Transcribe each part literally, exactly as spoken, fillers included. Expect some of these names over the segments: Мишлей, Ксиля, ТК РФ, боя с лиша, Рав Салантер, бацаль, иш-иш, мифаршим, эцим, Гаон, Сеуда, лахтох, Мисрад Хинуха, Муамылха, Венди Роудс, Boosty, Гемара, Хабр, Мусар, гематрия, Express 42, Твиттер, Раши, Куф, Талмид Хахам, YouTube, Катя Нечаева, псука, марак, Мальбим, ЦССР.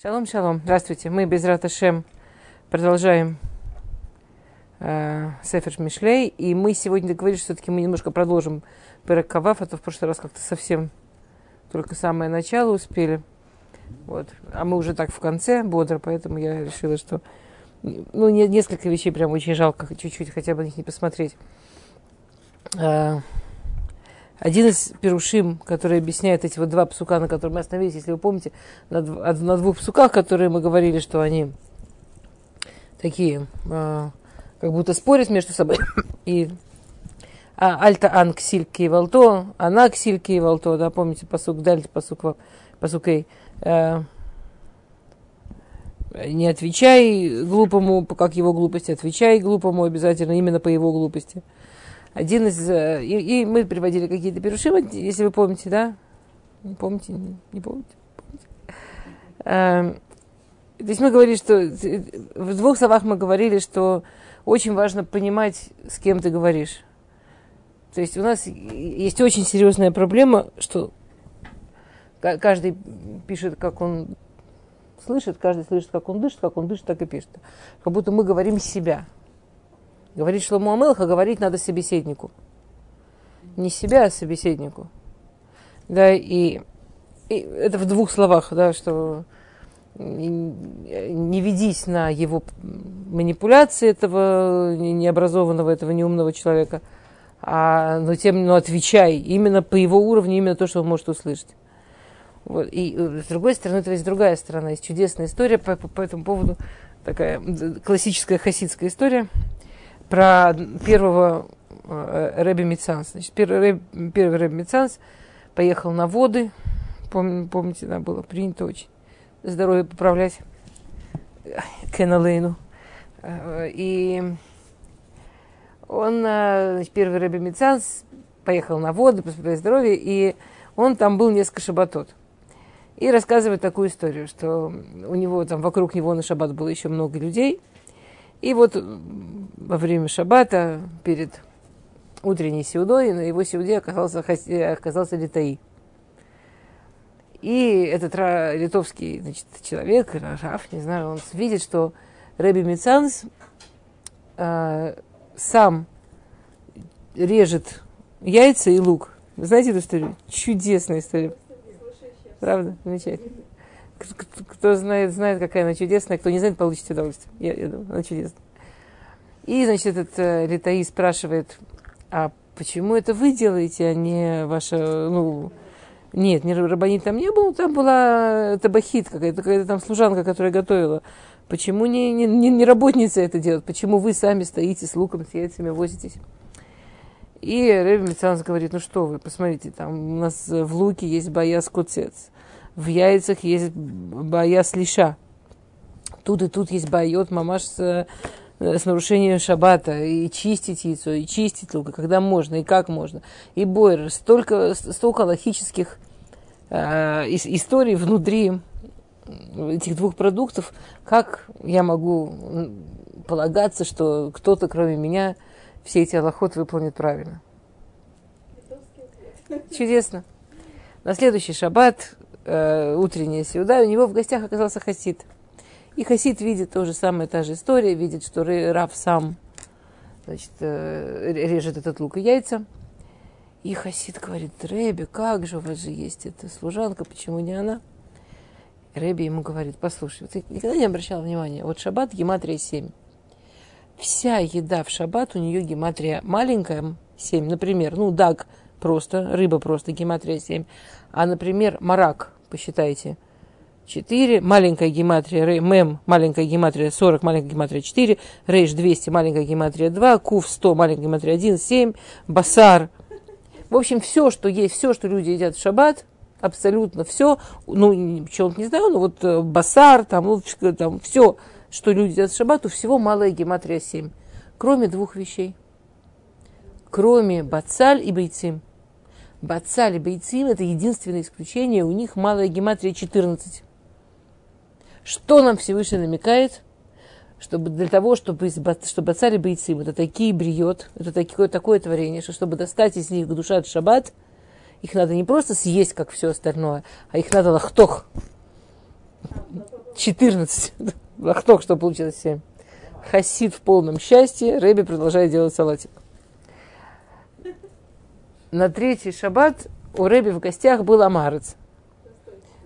Шалом, шалом. Здравствуйте. Мы без Раташем продолжаем э, Сефер Мишлей. И мы сегодня договорились, что все-таки мы немножко продолжим пирек каваф, а то в прошлый раз как-то совсем только самое начало успели. Вот. А мы уже так в конце, бодро, поэтому я решила, что... Ну, не, несколько вещей прям очень жалко, чуть-чуть хотя бы на них не посмотреть. Э, Один из перушим, который объясняет эти вот два псука, на которых мы остановились, если вы помните, на, на двух псуках, которые мы говорили, что они такие, э, как будто спорят между собой. И а, Альта анксиль кей валто, она анксиль кей валто, да, помните, пасук дальц, пасук пасук эй. Э, не отвечай глупому, как его глупости, отвечай глупому обязательно, именно по его глупости. Один из... И, и мы приводили какие-то перушимы, если вы помните, да? Не помните? Не, не помните? помните. А, то есть мы говорили, что... В двух словах мы говорили, что очень важно понимать, с кем ты говоришь. То есть у нас есть очень серьезная проблема, что каждый пишет, как он слышит, каждый слышит, как он дышит, как он дышит, так и пишет. Как будто мы говорим себя. Говорить шло Муамылха, говорить надо собеседнику. Не себя, а собеседнику. Да, и, и это в двух словах, да, что не ведись на его манипуляции этого необразованного, этого неумного человека, а, но тем, но отвечай именно по его уровню, именно то, что он может услышать. Вот. И с другой стороны, это есть другая сторона, есть чудесная история по, по этому поводу, такая классическая хасидская история. Про первого э, Ребе ми-Цанз. Значит, первый, первый Ребе ми-Цанз поехал на воды. Пом, помните, да, было принято очень здоровье поправлять. Кен-алейну. И он, значит, первый Ребе ми-Цанз поехал на воды, поправлять здоровье, и он там был несколько шабатот. И рассказывает такую историю, что у него там вокруг него на шаббат было еще много людей. И вот во время шаббата, перед утренней Сеудой, на его Сеуде оказался, оказался Литаи. И этот литовский, значит, человек, Раф, не знаю, он видит, что Ребе ми-Цанз э, сам режет яйца и лук. Вы знаете эту историю? Чудесная история. Правда? Замечательно. Кто знает, знает, какая она чудесная. Кто не знает, получит удовольствие. Я, я думаю, она чудесная. И, значит, этот э, Литаи спрашивает, а почему это вы делаете, а не ваша... Ну, нет, не рабанит там не было, там была табахит какая-то, какая-то там служанка, которая готовила. Почему не, не, не работница это делает? Почему вы сами стоите с луком, с яйцами, возитесь? И Ребе ми-Цанз говорит, ну что вы, посмотрите, там у нас в луке есть боя с куцец. В яйцах есть боя с лиша. Тут и тут есть бояет мамаш с, с нарушением шаббата. И чистить яйцо, и чистить лук, когда можно, и как можно. И бойр. Столько, столько алохических э, историй внутри этих двух продуктов. Как я могу полагаться, что кто-то, кроме меня, все эти алохоты выполнит правильно? Чудесно. На следующий шаббат... утренняя Сеуда, у него в гостях оказался хасид. И хасид видит то же самое, та же история, видит, что Рав сам, значит, режет этот лук и яйца. И хасид говорит, Ребе, как же, у вас же есть эта служанка, почему не она? Ребе ему говорит, послушай, ты никогда не обращал внимания, вот шаббат гематрия семь. Вся еда в шаббат, у нее гематрия маленькая, семь, например, ну, даг просто, рыба просто, гематрия семь. А, например, марак, посчитайте, четыре, маленькая гематрия, рей, мем, маленькая гематрия сорок, маленькая гематрия четыре, рейш двести, маленькая гематрия два, куф сто, маленькая гематрия один, семь, басар. В общем, все, что есть, все, что люди едят в шаббат, абсолютно все, ну, чего-то не знаю, но вот басар, там, там, все, что люди едят в шаббат, у всего малая гематрия семь, кроме двух вещей, кроме бацаль и бейцы. Бацаль и бейцы – это единственное исключение, у них малая гематрия четырнадцать. Что нам Всевышний намекает? Чтобы для того, чтобы, чтобы бацаль и бейцы – это такие бриот, это такое, такое творение, что чтобы достать из них душа от шаббат, их надо не просто съесть, как все остальное, а их надо лахтох. четырнадцать. Лахтох, что получилось семь. Хасид в полном счастье, Ребе продолжает делать салатик. На третий шаббат у Ребе в гостях был Амей Арец.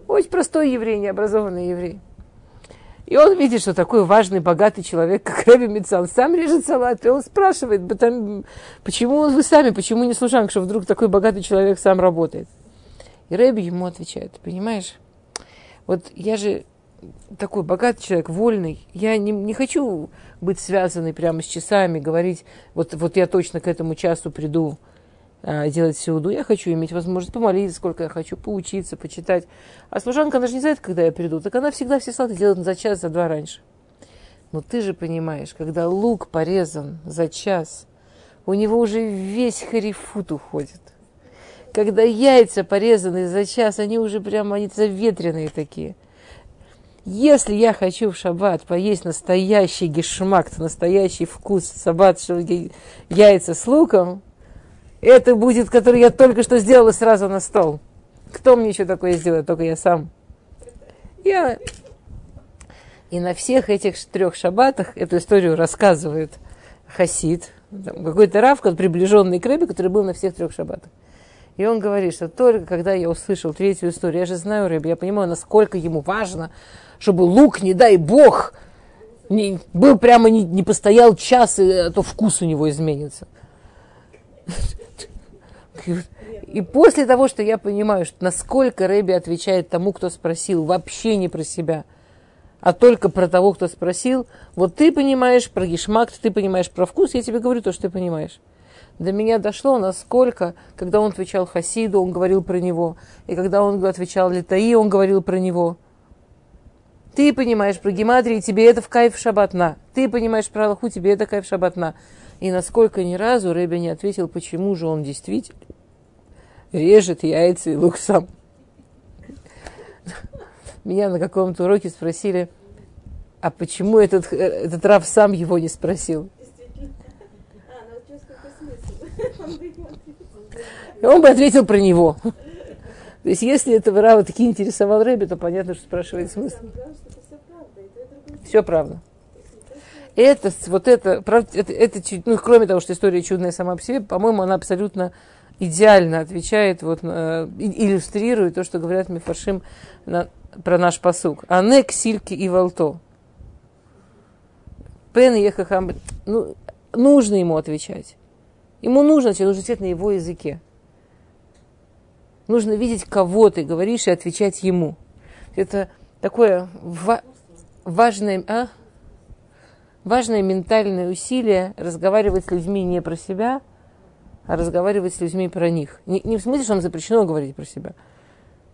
Очень простой еврей, необразованный еврей. И он видит, что такой важный, богатый человек, как Ребе ми-Цанз, сам режет салат. И он спрашивает, почему вы сами, почему не служанка, что вдруг такой богатый человек сам работает. И Ребе ему отвечает, понимаешь, вот я же такой богатый человек, вольный, я не, не хочу быть связанной прямо с часами, говорить, вот, вот я точно к этому часу приду а, делать сеуду, я хочу иметь возможность помолиться, сколько я хочу, поучиться, почитать. А служанка, она же не знает, когда я приду, так она всегда все салаты делает за час, за два раньше. Но ты же понимаешь, когда лук порезан за час, у него уже весь харифут уходит. Когда яйца порезаны за час, они уже прямо, они заветренные такие. Если я хочу в шаббат поесть настоящий гешмакт, настоящий вкус шаббат, яйца с луком, это будет, который я только что сделала сразу на стол. Кто мне еще такое сделает? Только я сам. Я... И на всех этих трех шаббатах эту историю рассказывает хасид, какой-то рав, приближенный к Ребе, который был на всех трех шаббатах. И он говорит, что только когда я услышал третью историю, я же знаю Ребе, я понимаю, насколько ему важно, чтобы лук, не дай бог, не, был прямо, не, не постоял час, и, а то вкус у него изменится. И после того, что я понимаю, что насколько Ребе отвечает тому, кто спросил, вообще не про себя, а только про того, кто спросил, вот ты понимаешь про гешмакт, ты понимаешь про вкус, я тебе говорю то, что ты понимаешь. До меня дошло, насколько, когда он отвечал хасиду, он говорил про него. И когда он отвечал Литаи, он говорил про него. Ты понимаешь про гематрию, тебе это в кайф шабатна. Ты понимаешь про алоху, тебе это кайф шабатна. И насколько ни разу Ребе не ответил, почему же он действительно режет яйца и лук сам. Меня на каком-то уроке спросили, а почему этот, этот рав сам его не спросил? И он бы ответил про него. То есть, если этого рава таки интересовал Ребе, то понятно, что спрашивает смысл. Все правда. Это, вот это, это, это, ну, кроме того, что история чудная сама по себе, по-моему, она абсолютно идеально отвечает, вот, иллюстрирует то, что говорят мифаршим на, про наш пасук. Амей арец и валто. Пен и хахам. Ну, нужно ему отвечать. Ему нужно, нужно сидеть на его языке. Нужно видеть, кого ты говоришь, и отвечать ему. Это такое ва- важное, а? важное ментальное усилие разговаривать с людьми не про себя, а разговаривать с людьми про них. Не, не в смысле, что нам запрещено говорить про себя.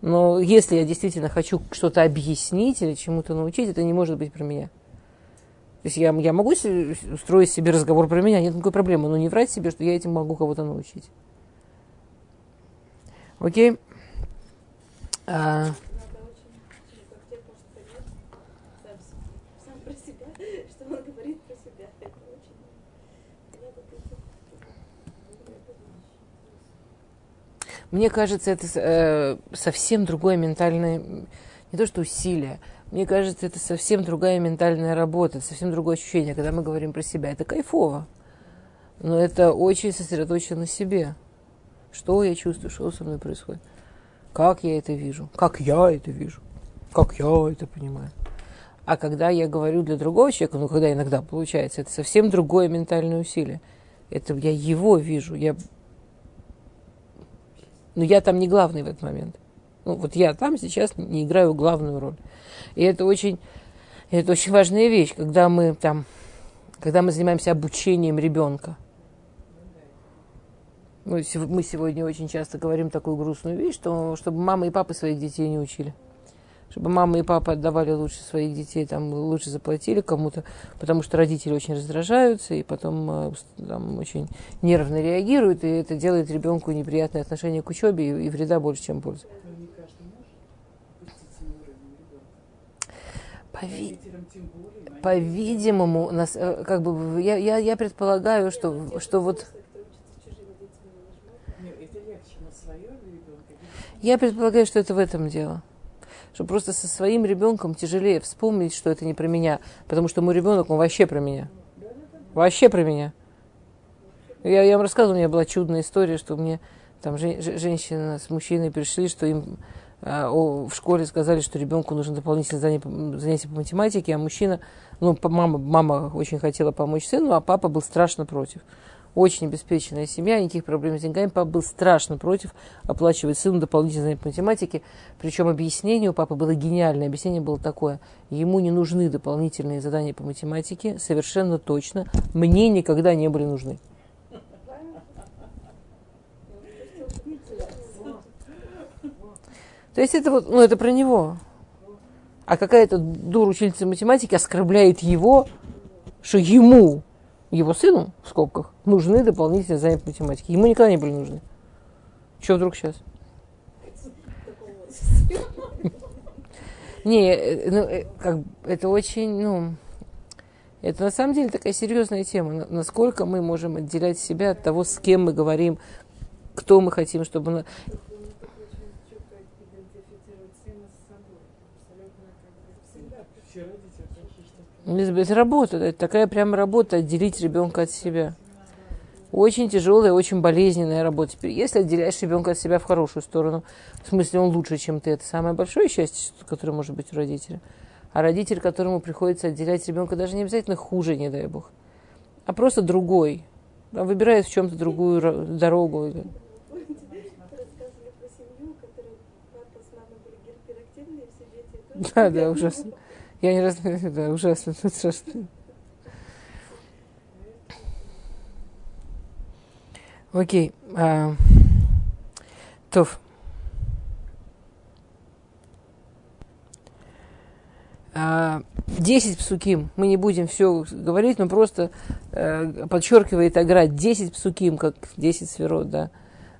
Но если я действительно хочу что-то объяснить или чему-то научить, это не может быть про меня. То есть я, я могу себе, устроить себе разговор про меня, нет никакой проблемы, но не врать себе, что я этим могу кого-то научить. Окей? А... Мне кажется, это э, совсем другое ментальное, не то что усилие, мне кажется, это совсем другая ментальная работа, совсем другое ощущение, когда мы говорим про себя. Это кайфово, но это очень сосредоточено на себе. Что я чувствую, что со мной происходит, как я это вижу, как я это вижу, как я это понимаю. А когда я говорю для другого человека, ну, когда иногда получается, это совсем другое ментальное усилие. Это я его вижу, я... но я там не главный в этот момент. Ну, вот я там сейчас не играю главную роль. И это очень, это очень важная вещь, когда мы, там, когда мы занимаемся обучением ребенка. Мы сегодня очень часто говорим такую грустную вещь, что, чтобы мамы и папы своих детей не учили. Чтобы мамы и папы отдавали лучше своих детей, там, лучше заплатили кому-то, потому что родители очень раздражаются и потом там, очень нервно реагируют, и это делает ребенку неприятное отношение к учебе и, и вреда больше, чем пользы. Пови... По-видимому, нас, как бы, я, я, я предполагаю, что, что вот... Я предполагаю, что это в этом дело. что просто со своим ребенком тяжелее вспомнить, что это не про меня, потому что мой ребенок, он вообще про меня. Вообще про меня. Я, я вам рассказывала, у меня была чудная история, что мне там же, же, женщина с мужчиной пришли, что им а, о, в школе сказали, что ребенку нужно дополнительное занятие, занятие по математике, а мужчина, ну, мама, мама очень хотела помочь сыну, а папа был страшно против. Очень обеспеченная семья, никаких проблем с деньгами. Папа был страшно против оплачивать сыну дополнительные занятия по математике. Причем объяснение у папы было гениальное. Объяснение было такое. Ему не нужны дополнительные задания по математике. Совершенно точно. Мне никогда не были нужны. То есть это вот, ну это про него. А какая-то дура учительница математики оскорбляет его, что ему... Его сыну, в скобках, нужны дополнительные занятия по математике. Ему никогда не были нужны. Чего вдруг сейчас? Не, ну, как, это очень, ну, это на самом деле такая серьезная тема. Насколько мы можем отделять себя от того, с кем мы говорим, кто мы хотим, чтобы... Это работа, это такая прям работа, отделить ребенка от себя. Очень тяжелая, очень болезненная работа. Теперь, если отделяешь ребенка от себя в хорошую сторону, в смысле он лучше, чем ты, это самое большое счастье, которое может быть у родителя. А родитель, которому приходится отделять ребенка, даже не обязательно хуже, не дай бог, а просто другой, выбирает в чем-то другую дорогу. Да, да, ужасно. Я не раз... Да, ужасно, страшно. Окей. А... Тов. А... Десять псуким. Мы не будем все говорить, но просто а, подчеркивает Агра. Десять псуким, как десять сферот, да.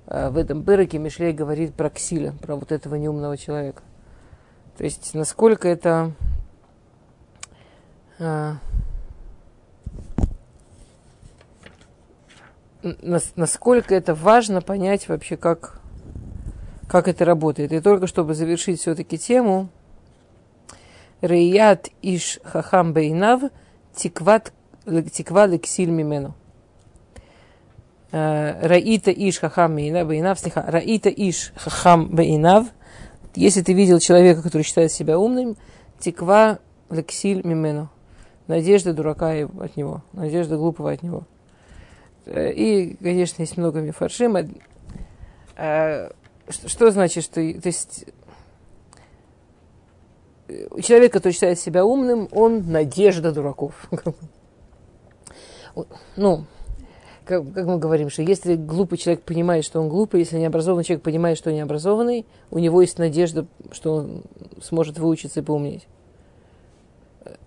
А в этом пиреке Мишлей говорит про ксиля, про вот этого неумного человека. То есть, насколько это... насколько это важно понять вообще, как, как это работает. И только чтобы завершить все-таки тему, Реят иш хахам бейнав тикват лексиль мимену. Раита иш хахам бейнав, слиха, раита иш хахам бейнав. Если ты видел человека, который считает себя умным, тиква лексиль мимену. Надежда дурака от него, надежда глупого от него. И, конечно, есть много мифаршима. Что значит, что... То есть, человек, который считает себя умным, он надежда дураков. Ну, как, как мы говорим, что если глупый человек понимает, что он глупый, если необразованный человек понимает, что он необразованный, у него есть надежда, что он сможет выучиться и поумнеть.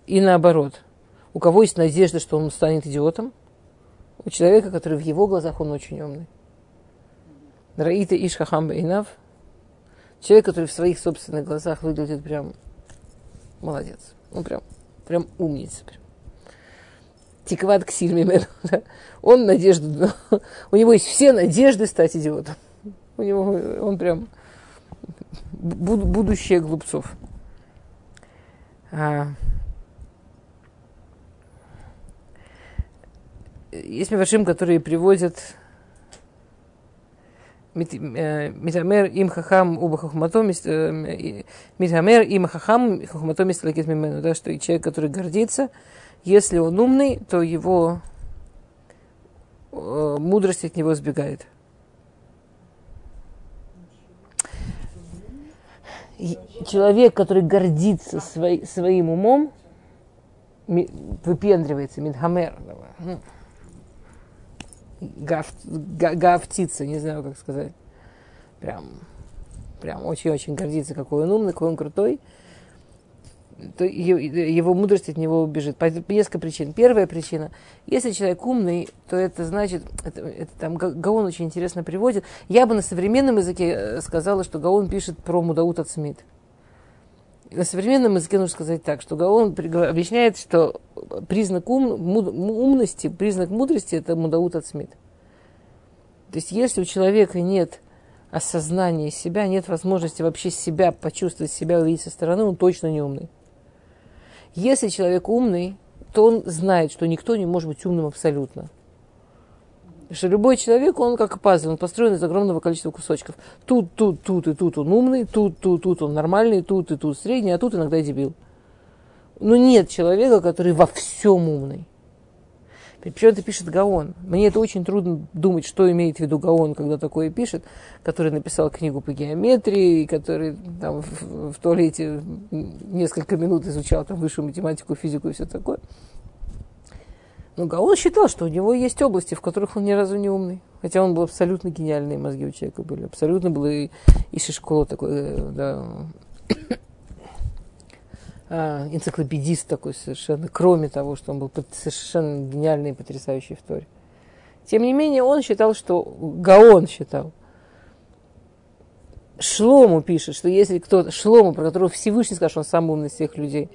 И наоборот. У кого есть надежда, что он станет идиотом? У человека, который в его глазах, он очень умный. Раита иш хахам бейнав. Человек, который в своих собственных глазах выглядит прям молодец. Он прям, прям умница. Тикват ксиль мимену. Он надежду... У него есть все надежды стать идиотом. У него он прям... Будущее глупцов. Есть мифаршим, которые приводят Митамер им хахам уба хохматом, Митамер им хахам хохматом мисталакет мимену, да, что человек, который гордится, если он умный, то его мудрость от него сбегает. Человек, который гордится свой, своим умом, выпендривается, мидхамер. Гафтится, не знаю, как сказать. Прям, прям очень-очень гордится, какой он умный, какой он крутой. То его мудрость от него убежит. По несколько причин. Первая причина. Если человек умный, то это значит... Это, это там Гаон очень интересно приводит. Я бы на современном языке сказала, что Гаон пишет про Мудаут ацмит. На современном языке нужно сказать так, что Гаон объясняет, что признак ум, муд, умности, признак мудрости – это Мудаут ацмит. То есть, если у человека нет осознания себя, нет возможности вообще себя почувствовать, себя увидеть со стороны, он точно не умный. Если человек умный, то он знает, что никто не может быть умным абсолютно. Потому что любой человек, он как пазл, он построен из огромного количества кусочков. Тут, тут, тут и тут он умный, тут, тут, тут он нормальный, тут и тут средний, а тут иногда дебил. Но нет человека, который во всем умный. Почему это пишет Гаон? Мне это очень трудно думать, что имеет в виду Гаон, когда такое пишет, который написал книгу по геометрии, который там, в, в туалете несколько минут изучал там, высшую математику, физику и все такое. Но Гаон считал, что у него есть области, в которых он ни разу не умный. Хотя он был абсолютно гениальный, мозги у человека были. Абсолютно было и иш-иш такой, да... А, энциклопедист такой совершенно, кроме того, что он был совершенно гениальный и потрясающий в Торе. Тем не менее, он считал, что... Гаон считал. Шлому пишет, что если кто-то... Шлому, про которого Всевышний сказал, что он самый умный из всех людей.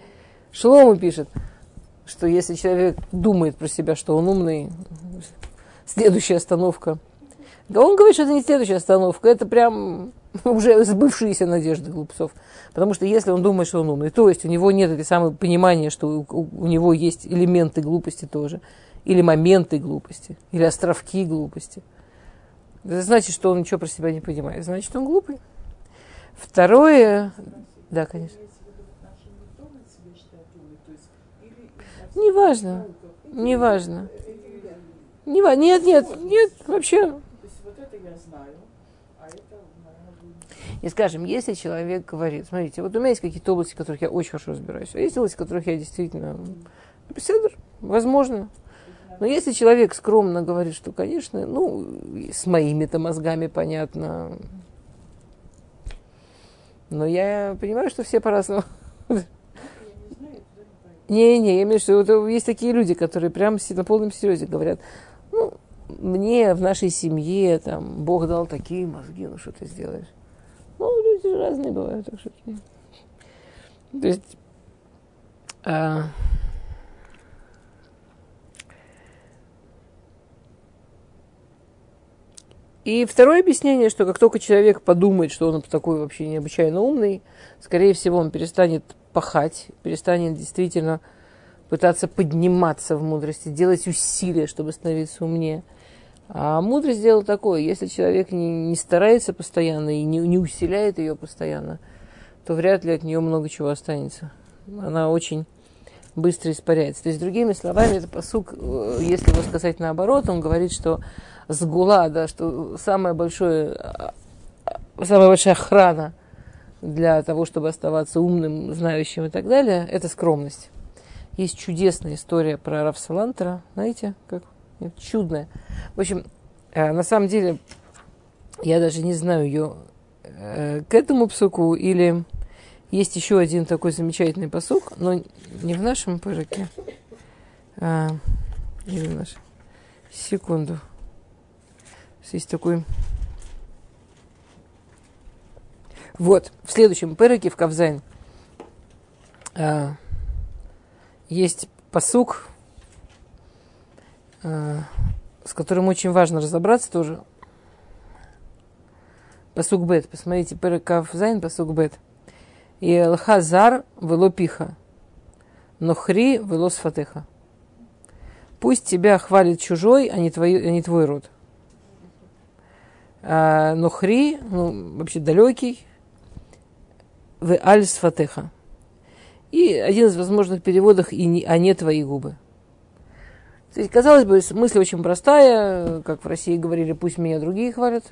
Шлому пишет, что если человек думает про себя, что он умный, следующая остановка. Гаон говорит, что это не следующая остановка, это прям... уже сбывшиеся надежды глупцов. Потому что если он думает, что он умный, то есть у него нет этой самой понимания, что у, у, у него есть элементы глупости тоже, или моменты глупости, или островки глупости, это значит, что он ничего про себя не понимает. Значит, он глупый. Второе... Да, конечно. Неважно. Неважно. Нев... Нет, нет, нет, вообще... То есть вот это я знаю. И скажем, если человек говорит, смотрите, вот у меня есть какие-то области, в которых я очень хорошо разбираюсь, а есть области, в которых я действительно беседер, возможно. Но если человек скромно говорит, что, конечно, ну, с моими-то мозгами понятно, но я понимаю, что все по-разному. Не-не, я имею в виду, что есть такие люди, которые прям на полном серьезе говорят, ну, мне в нашей семье, там, Бог дал такие мозги, ну, что ты сделаешь? Ну, люди разные бывают, так что... То есть... А... И второе объяснение, что как только человек подумает, что он такой вообще необычайно умный, скорее всего, он перестанет пахать, перестанет действительно пытаться подниматься в мудрости, делать усилия, чтобы становиться умнее. А мудрость дело такое, если человек не, не старается постоянно и не, не усиляет ее постоянно, то вряд ли от нее много чего останется. Она очень быстро испаряется. То есть, другими словами, это пасук, если его сказать наоборот, он говорит, что сгула, да, что самая большая, самая большая охрана для того, чтобы оставаться умным, знающим и так далее, это скромность. Есть чудесная история про Рав Салантера, знаете, как... Чудная. В общем, на самом деле, я даже не знаю ее к этому псуку, или есть еще один такой замечательный пасук, но не в нашем пиреке, а не в нашем. Секунду. Есть такой... Вот, в следующем пиреке, в Кавзайн, есть пасук, с которым очень важно разобраться тоже. Пасук бет. Посмотрите, пирек каваф, пасук бет. И лхазар вело пиха, но хри вело сфатеха. Пусть тебя хвалит чужой, а не твой, а не твой род. А, но хри, ну, вообще далекий, в аль сфатеха. И один из возможных переводов, и не, а не твои губы. То есть, казалось бы, мысль очень простая, как в России говорили, пусть меня другие хвалят.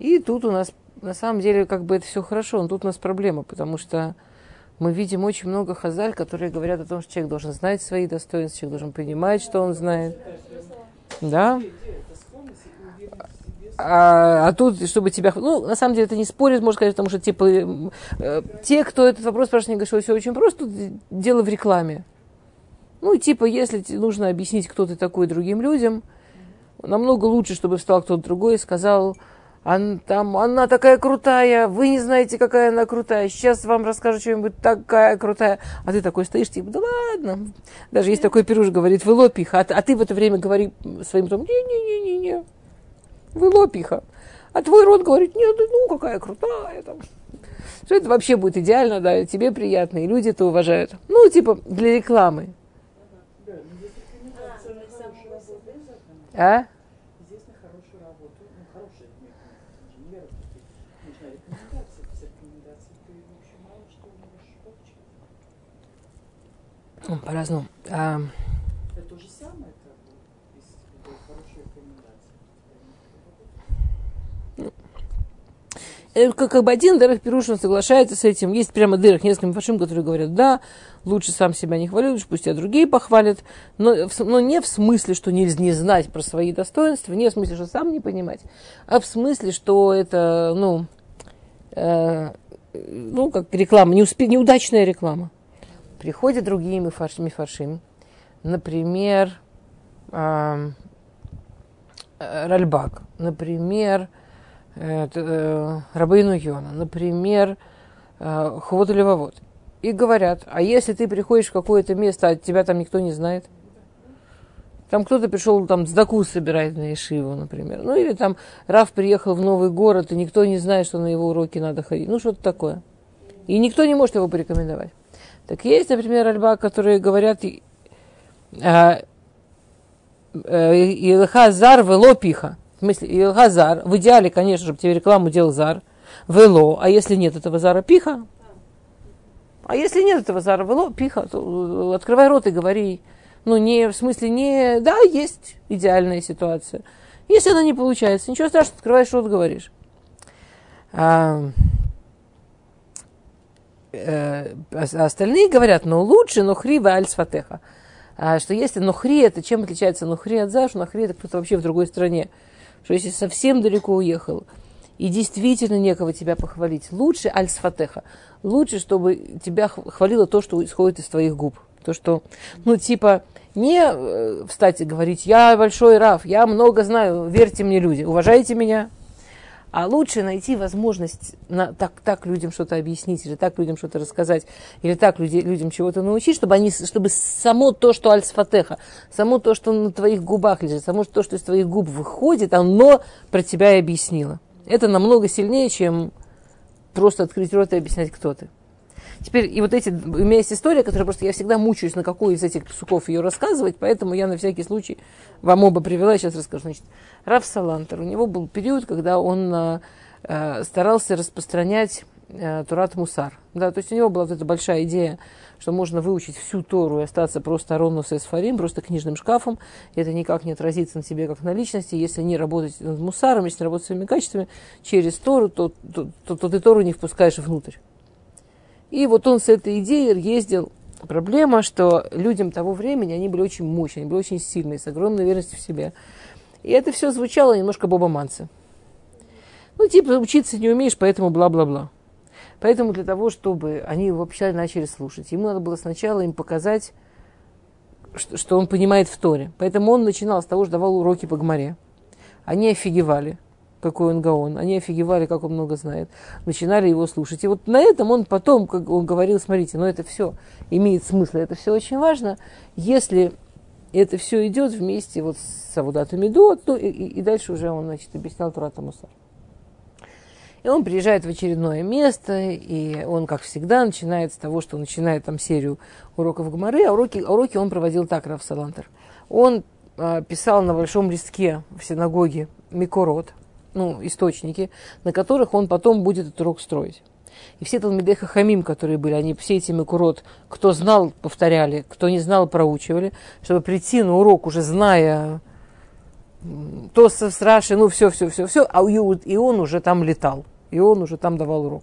И тут у нас, на самом деле, как бы это все хорошо, но тут у нас проблема, потому что мы видим очень много хазаль, которые говорят о том, что человек должен знать свои достоинства, человек должен понимать, что он знает. Да? А, а тут, чтобы тебя... Ну, на самом деле, это не спорит, можно сказать, потому что типа, э, те, кто этот вопрос спрашивает, говорят, что все очень просто, дело в рекламе. Ну, типа, если нужно объяснить, кто ты такой другим людям, намного лучше, чтобы встал кто-то другой и сказал, Ан, там, она такая крутая, вы не знаете, какая она крутая, сейчас вам расскажу что-нибудь такая крутая. А ты такой стоишь, типа, да ладно. Даже есть такой пируш, говорит, вы лопиха, а, а ты в это время говори своим том, не-не-не-не-не, вы лопиха. А твой род говорит, нет, ну какая крутая, там. Что это вообще будет идеально, да, и тебе приятно, и люди это уважают. Ну, типа, для рекламы. А? Ну, по-разному. А... Это то же самое, как бы, если это хорошая рекомендация. Как, как бы один дерех перушим соглашается с этим. Есть прямо дерех несколько мифаршим, которые говорят, да, лучше сам себя не хвалю, лучше пусть тебя другие похвалят. Но, но не в смысле, что нельзя не знать про свои достоинства, не в смысле, что сам не понимать, а в смысле, что это, ну, э, ну как реклама, неуспе, неудачная реклама. Приходят другие мифаршим, например, э, Ральбак, например, э, э, Рабейну Йона, например, э, Хвот или Вавот. И говорят, а если ты приходишь в какое-то место, а тебя там никто не знает? Там кто-то пришел, там цдаку собирает на ешиву, например. Ну или там Рав приехал в новый город, и никто не знает, что на его уроки надо ходить. Ну что-то такое. И никто не может его порекомендовать. Так есть, например, альба, которые говорят «Илха зар вело пиха». В смысле, «Илха зар». В идеале, конечно, чтобы тебе рекламу делал зар. «Вело». А если нет этого зара, пиха. А если нет этого зара, вело, пиха, то открывай рот и говори. Ну, не, в смысле, не «да, есть идеальная ситуация». Если она не получается, ничего страшного, открываешь рот, говоришь. А остальные говорят, но лучше нухри вааль сфатеха. Что если нухри, это чем отличается нухри от зар, что нухри это кто-то вообще в другой стране. Что если совсем далеко уехал, и действительно некого тебя похвалить, лучше аль сфатеха. Лучше, чтобы тебя хвалило то, что исходит из твоих губ. То, что, ну, типа, не встать и говорить, я большой рав, я много знаю, верьте мне, люди, уважайте меня. А лучше найти возможность на, так, так людям что-то объяснить, или так людям что-то рассказать, или так люди, людям чего-то научить, чтобы, они, чтобы само то, что аль-сфатеха, само то, что на твоих губах лежит, само то, что из твоих губ выходит, оно про тебя и объяснило. Это намного сильнее, чем просто открыть рот и объяснять, кто ты. Теперь, и вот эти, у меня есть история, которая просто я всегда мучаюсь, на какую из этих псуков ее рассказывать, поэтому я на всякий случай вам оба привела, сейчас расскажу. Значит, Рав Салантер, у него был период, когда он э, старался распространять э, Турат Мусар. Да, то есть у него была вот эта большая идея, что можно выучить всю Тору и остаться просто Аронус и Сфарим, просто книжным шкафом. Это никак не отразится на себе, как на личности. Если не работать над Мусаром, если не работать своими качествами через Тору, то, то, то, то ты Тору не впускаешь внутрь. И вот он с этой идеей ездил. Проблема, что людям того времени, они были очень мощные, они были очень сильные, с огромной уверенностью в себе. И это все звучало немножко бобоманцы. Ну, типа, учиться не умеешь, поэтому бла-бла-бла. Поэтому для того, чтобы они вообще начали слушать, ему надо было сначала им показать, что он понимает в Торе. Поэтому он начинал с того, что давал уроки по гемаре. Они офигевали, какой он гаон. Они офигевали, как он много знает. Начинали его слушать. И вот на этом он потом, как он говорил, смотрите, но ну это все имеет смысл, это все очень важно, если это все идет вместе вот с Авудат Мидот, ну и, и дальше уже он, значит, объяснял Турат Мусар. И он приезжает в очередное место, и он, как всегда, начинает с того, что начинает там серию уроков гемары, а уроки, уроки он проводил так, Рав Салантер. Он а, писал на большом листке в синагоге Микорот, ну, источники, на которых он потом будет этот урок строить. И все Талмиде Хахамим, которые были, они все эти микурот, кто знал, повторяли, кто не знал, проучивали, чтобы прийти на урок, уже зная то с Раши, ну, все-все-все-все, а и он уже там летал, и он уже там давал урок.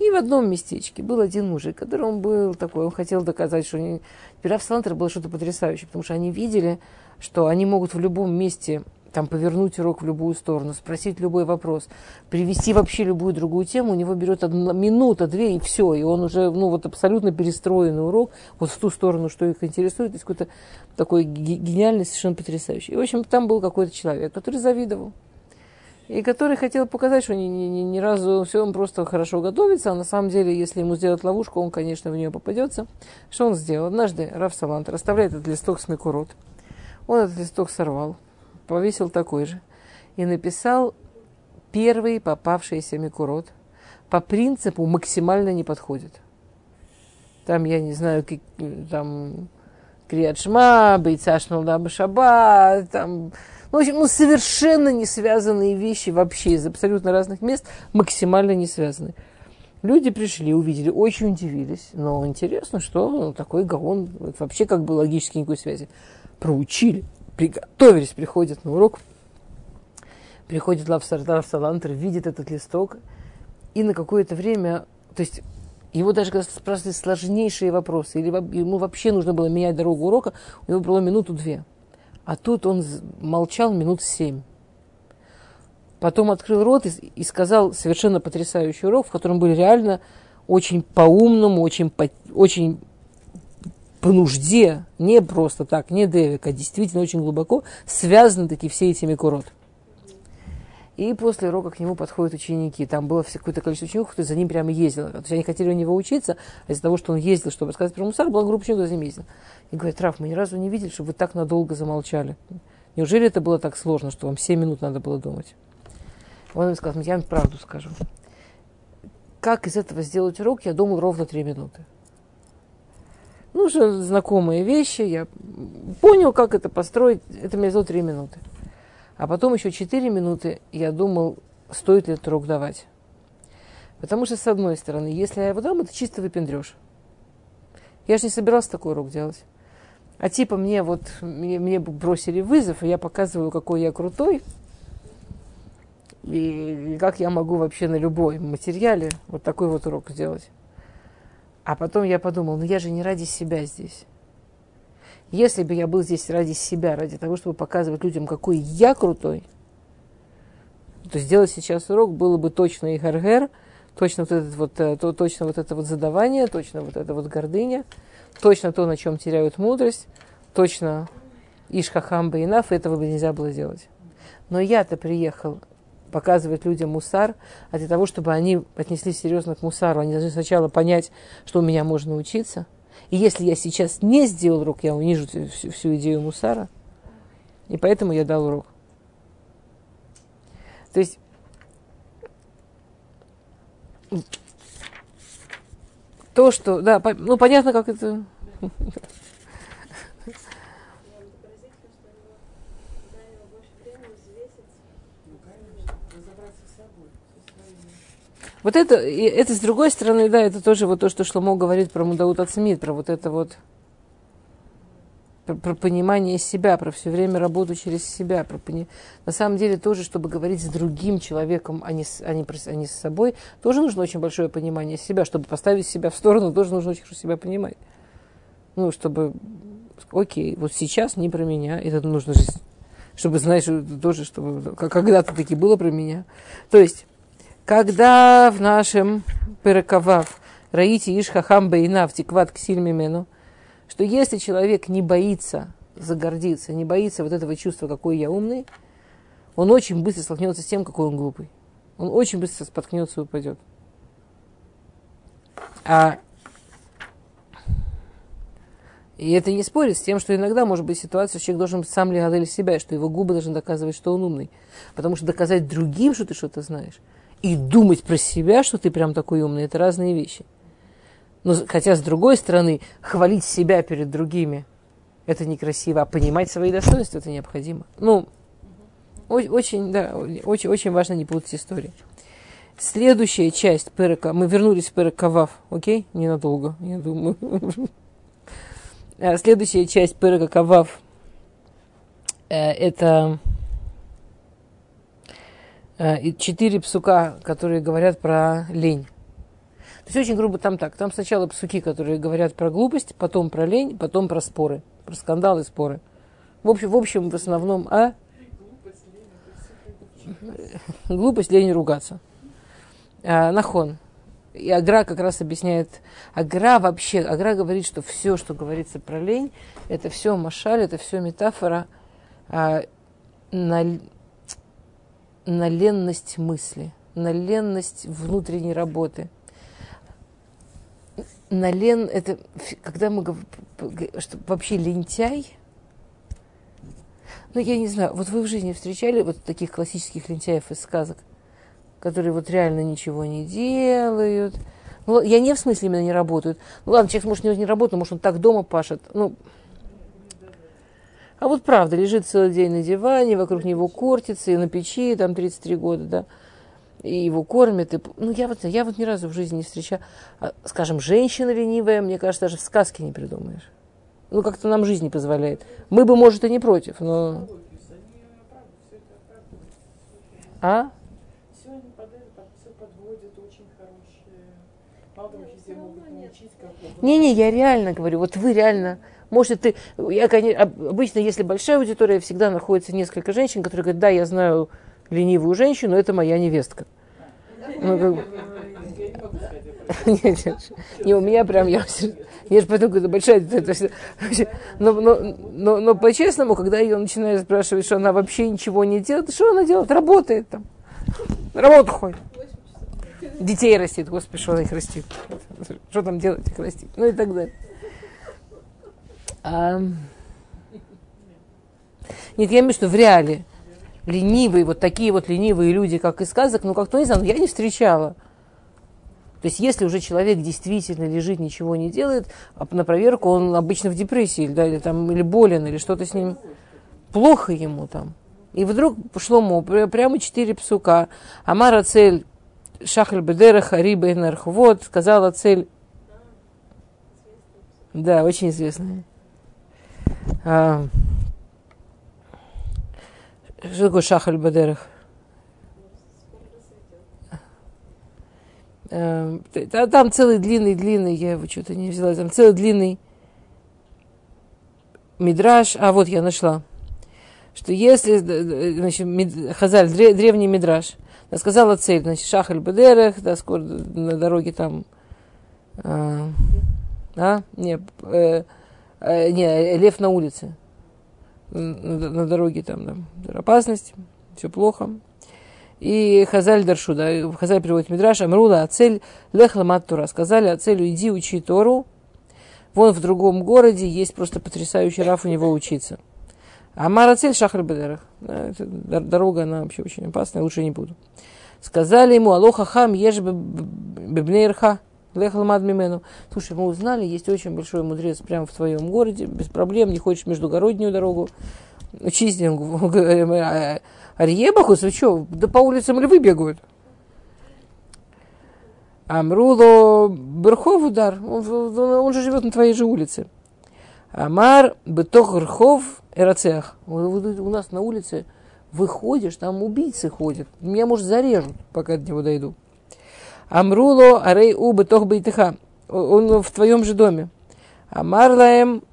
И в одном местечке был один мужик, который он был такой, он хотел доказать, что... Не... Рав Салантер было что-то потрясающее, потому что они видели, что они могут в любом месте... там повернуть урок в любую сторону, спросить любой вопрос, привести вообще любую другую тему, у него берет одна минута, две, и все, и он уже, ну, вот абсолютно перестроенный урок, вот в ту сторону, что их интересует, то есть какой-то такой гениальный, совершенно потрясающий. И, в общем, там был какой-то человек, который завидовал, и который хотел показать, что ни, ни, ни разу все, он просто хорошо готовится, а на самом деле, если ему сделать ловушку, он, конечно, в нее попадется. Что он сделал? Однажды Рав Салантер оставляет этот листок с микурот, он этот листок сорвал, повесил такой же и написал первый попавшийся микурот по принципу максимально не подходит. Там, я не знаю, там Криат Шма, Бейца Шмалдаба Шаба, там... Ну, в общем, ну, совершенно не связанные вещи вообще из абсолютно разных мест, максимально не связаны. Люди пришли, увидели, очень удивились. Но интересно, что ну, такой гаон, вообще как бы логически никакой связи. Проучили, приготовились, приходят на урок. Приходит Лавсардар Салантер, видит этот листок. И на какое-то время, то есть его даже когда спрашивали сложнейшие вопросы, или ему вообще нужно было менять дорогу урока, у него было минуту-две. А тут он молчал минут семь. Потом открыл рот и, и сказал совершенно потрясающий урок, в котором были реально очень по-умному, очень по, очень по нужде, не просто так, не девик, а действительно очень глубоко связаны такие все эти микурот. И после урока к нему подходят ученики. Там было какое-то количество учеников, кто за ним прямо ездил. То есть они хотели у него учиться, а из-за того, что он ездил, чтобы рассказать про мусар, была группа учеников, кто за ним ездил. И говорят: Раф, мы ни разу не видели, чтобы вы так надолго замолчали. Неужели это было так сложно, что вам семь минут надо было думать? Он им сказал: я вам правду скажу. Как из этого сделать урок, я думал ровно три минуты. Ну, уже знакомые вещи, я понял, как это построить. Это мне взяло три минуты. А потом еще четыре минуты я думал, стоит ли этот урок давать. Потому что, с одной стороны, если я его дам, это чисто выпендрёж. Я же не собиралась такой урок делать. А типа мне вот, мне, мне бросили вызов, и я показываю, какой я крутой. И, и как я могу вообще на любом материале вот такой вот урок сделать. А потом я подумал, ну я же не ради себя здесь. Если бы я был здесь ради себя, ради того, чтобы показывать людям, какой я крутой, то сделать сейчас урок было бы точно и гар-гер, точно вот это вот, то, точно вот это вот задавание, точно вот это вот гордыня, точно то, на чем теряют мудрость, точно иш-хахам бы инаф, этого бы нельзя было делать. Но я-то приехал показывать людям мусар, а для того, чтобы они отнеслись серьезно к мусару, они должны сначала понять, что у меня можно учиться. И если я сейчас не сделал урок, я унижу всю, всю идею мусара. И поэтому я дал урок. То есть то, что... Да, по, ну, понятно, как это... Вот это, это с другой стороны, да, это тоже вот то, что Шломо говорит про Мудаут Ацмит, про вот это вот, про, про понимание себя, про все время работу через себя. Про пони... На самом деле тоже, чтобы говорить с другим человеком, а не с, а не, а не с собой, тоже нужно очень большое понимание себя. Чтобы поставить себя в сторону, тоже нужно очень хорошо себя понимать. Ну, чтобы, окей, вот сейчас не про меня, это нужно же, чтобы, знаешь, тоже, чтобы когда-то таки было про меня. То есть... Когда в нашем пирек каваф раити иш хахам бейнав тикват ксиль мимену, что если человек не боится загордиться, не боится вот этого чувства, какой я умный, он очень быстро столкнется с тем, какой он глупый. Он очень быстро споткнется и упадет. А... И это не спорит с тем, что иногда может быть ситуация, что человек должен сам лигадель себя, что его губы должны доказывать, что он умный. Потому что доказать другим, что ты что-то знаешь, и думать про себя, что ты прям такой умный, это разные вещи. Но, хотя, с другой стороны, хвалить себя перед другими, это некрасиво, а понимать свои достоинства, это необходимо. Ну, очень, да, очень, очень важно не путать истории. Следующая часть пирека, мы вернулись в пирек каваф, окей? Ненадолго, я думаю. Следующая часть пирека каваф, это... И четыре псука, которые говорят про лень. То есть очень грубо там так. Там сначала псуки, которые говорят про глупость, потом про лень, потом про споры, про скандалы и споры. В общем, в, общем, в основном, а? Глупость, лень, ругаться. А, нахон. И Агра как раз объясняет. Агра вообще, Агра говорит, что все, что говорится про лень, это все машаль, это все метафора а, на... на ленность мысли, на ленность внутренней работы. На лен... Это когда мы говорим, что вообще лентяй... Ну, я не знаю, вот вы в жизни встречали вот таких классических лентяев из сказок? которые вот реально ничего не делают. Ну, я не в смысле именно не работают. Ну ладно, человек может не работать, но может он так дома пашет. Ну, а вот правда, лежит целый день на диване, вокруг него кортится, и на печи, там тридцать три года, да. И его кормят. И... Ну, я вот, я вот ни разу в жизни не встречала. Скажем, женщина ленивая, мне кажется, даже в сказке не придумаешь. Ну, как-то нам жизнь не позволяет. Мы бы, может, и не против, но... А? Не-не, я реально говорю, вот вы реально... Может, ты... Я, конечно, обычно, если большая аудитория, всегда находится несколько женщин, которые говорят, да, я знаю ленивую женщину, это моя невестка. Нет, не у меня прям, я же потом говорю, большая... Но по-честному, когда ее начинают спрашивать, что она вообще ничего не делает, что она делает? Работает там. Работу ходит. Детей растит, господи, что она их растит. Что там делать, их растит. Ну и так далее. А... Нет, я имею в виду, что в реале ленивые, вот такие вот ленивые люди, как из сказок, ну как-то, не знаю, я не встречала. То есть, если уже человек действительно лежит, ничего не делает, а на проверку он обычно в депрессии, да, или, там, или болен, или что-то с ним плохо ему там. И вдруг Шломо, прямо четыре псука. Амара цель Шахаль Бедерах, Рибе Нархвод, сказала цель. Да, очень известная. А... Что такое Шахаль Бедерах? А, там целый длинный-длинный, я его что-то не взяла, там целый длинный мидраж. А вот я нашла, что если, значит, мид, Хазаль, древний мидраж, да, сказала цель, значит, Шахаль Бедерах, да, скоро на дороге там... А, А? Нет, э, э, не, лев на улице. На, на дороге там, да, опасность, все плохо. И Хазаль Даршу, да, Хазаль приводит Мидраш, Амрула, Ацель, Лех Ламат Тора. Сказали Ацелю, иди учи Тору. Вон в другом городе есть просто потрясающий раф у него учиться. Амар Ацель Шахар Бедерах. Да, дорога, она вообще очень опасная, лучше не буду. Сказали ему, Алоха Хам, Еш Бебнейрха. Слушай, мы узнали, есть очень большой мудрец прямо в твоем городе, без проблем, не хочешь междугороднюю дорогу. Учись, Арьебахус, вы что, да по улицам львы бегают. Амруло Берхов удар, он же живет на твоей же улице. Амар Бетох Рхов Эрацех. У нас на улице выходишь, там убийцы ходят. Меня, может, зарежут, пока до него дойду. Амруло арей у бетох бейтеха. Он в твоем же доме. Амарлаем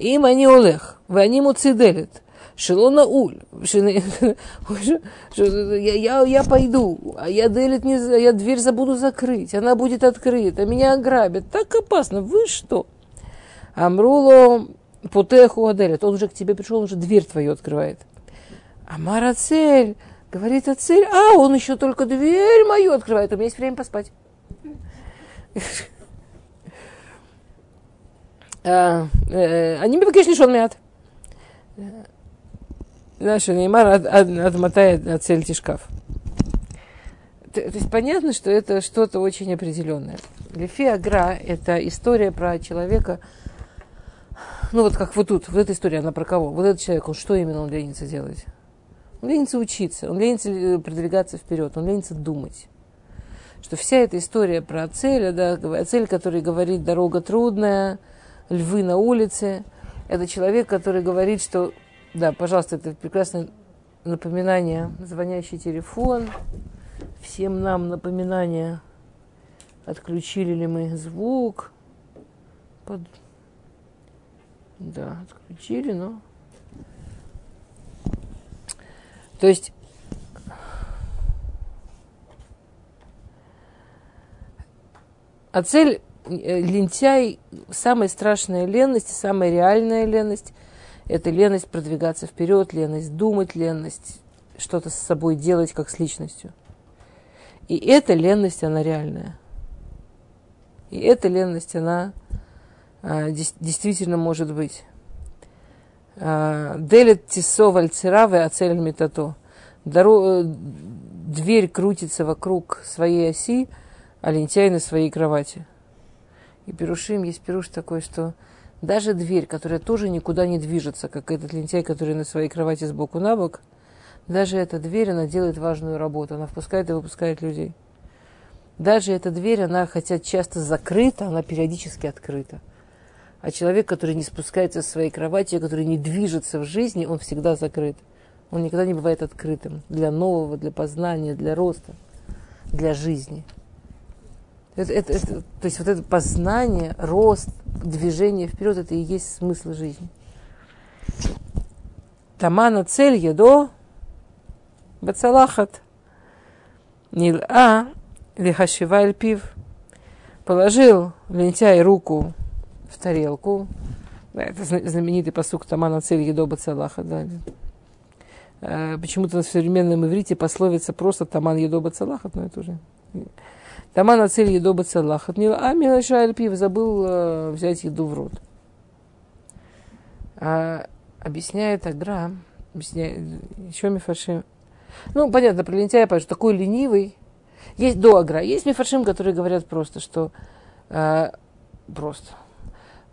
им они олех. Ваниму цеделит. Шелона уль. Я пойду. А я делит не... Я дверь забуду закрыть. Она будет открыта. Меня ограбят. Так опасно. Вы что? Амруло путеху аделит. Он уже к тебе пришел, он уже дверь твою открывает. Амарацель. Говорит, а цель, а, он еще только дверь мою открывает, у меня есть время поспать. Они бы, конечно, лишен мят. Наша Неймар отмотает от цель тишкаф. То есть понятно, что это что-то очень определенное. Лефеагра – это история про человека, ну вот как вот тут, вот эта история, она про кого? Вот этот человек, он что именно он ленится делать? Он ленится учиться, он ленится продвигаться вперед, он ленится думать. Что вся эта история про Ацеля, да, Ацель, который говорит, дорога трудная, львы на улице, это человек, который говорит, что, да, пожалуйста, это прекрасное напоминание, звонящий телефон, всем нам напоминание, отключили ли мы звук, под... да, отключили, но... То есть, а цель лентяй, самая страшная леность, самая реальная леность, это леность продвигаться вперед, леность думать, леность что-то с собой делать, как с личностью. И эта леность, она реальная. И эта леность, она а, дес- действительно может быть. Делит тисо вальцеравы ацель метато. дверь крутится вокруг своей оси, а лентяй на своей кровати. И перушим, есть перуш такой, что даже дверь, которая тоже никуда не движется, как этот лентяй, который на своей кровати сбоку на бок, даже эта дверь, она делает важную работу, она впускает и выпускает людей. Даже эта дверь, она, хотя часто закрыта, она периодически открыта. А человек, который не спускается с своей кровати, который не движется в жизни, он всегда закрыт. Он никогда не бывает открытым для нового, для познания, для роста, для жизни. Это, это, это, то есть вот это познание, рост, движение вперед, это и есть смысл жизни. Тамана цель едо бацалахат нил-а лихашива эль-пив. Положил лентяй руку в тарелку. Это знаменитый пасук тамана цель едо бацалахат. Да. Почему-то на современном иврите пословица просто «таман едоба цалахат», но это уже... «Таман ацель едоба цалахат». А милаша эль-пив, забыл э, взять еду в рот. А, объясняет Агра, объясняет еще мифаршим. Ну, понятно, про лентяя, потому что такой ленивый. Есть до Агра, есть мифаршим, которые говорят просто, что... Э, просто...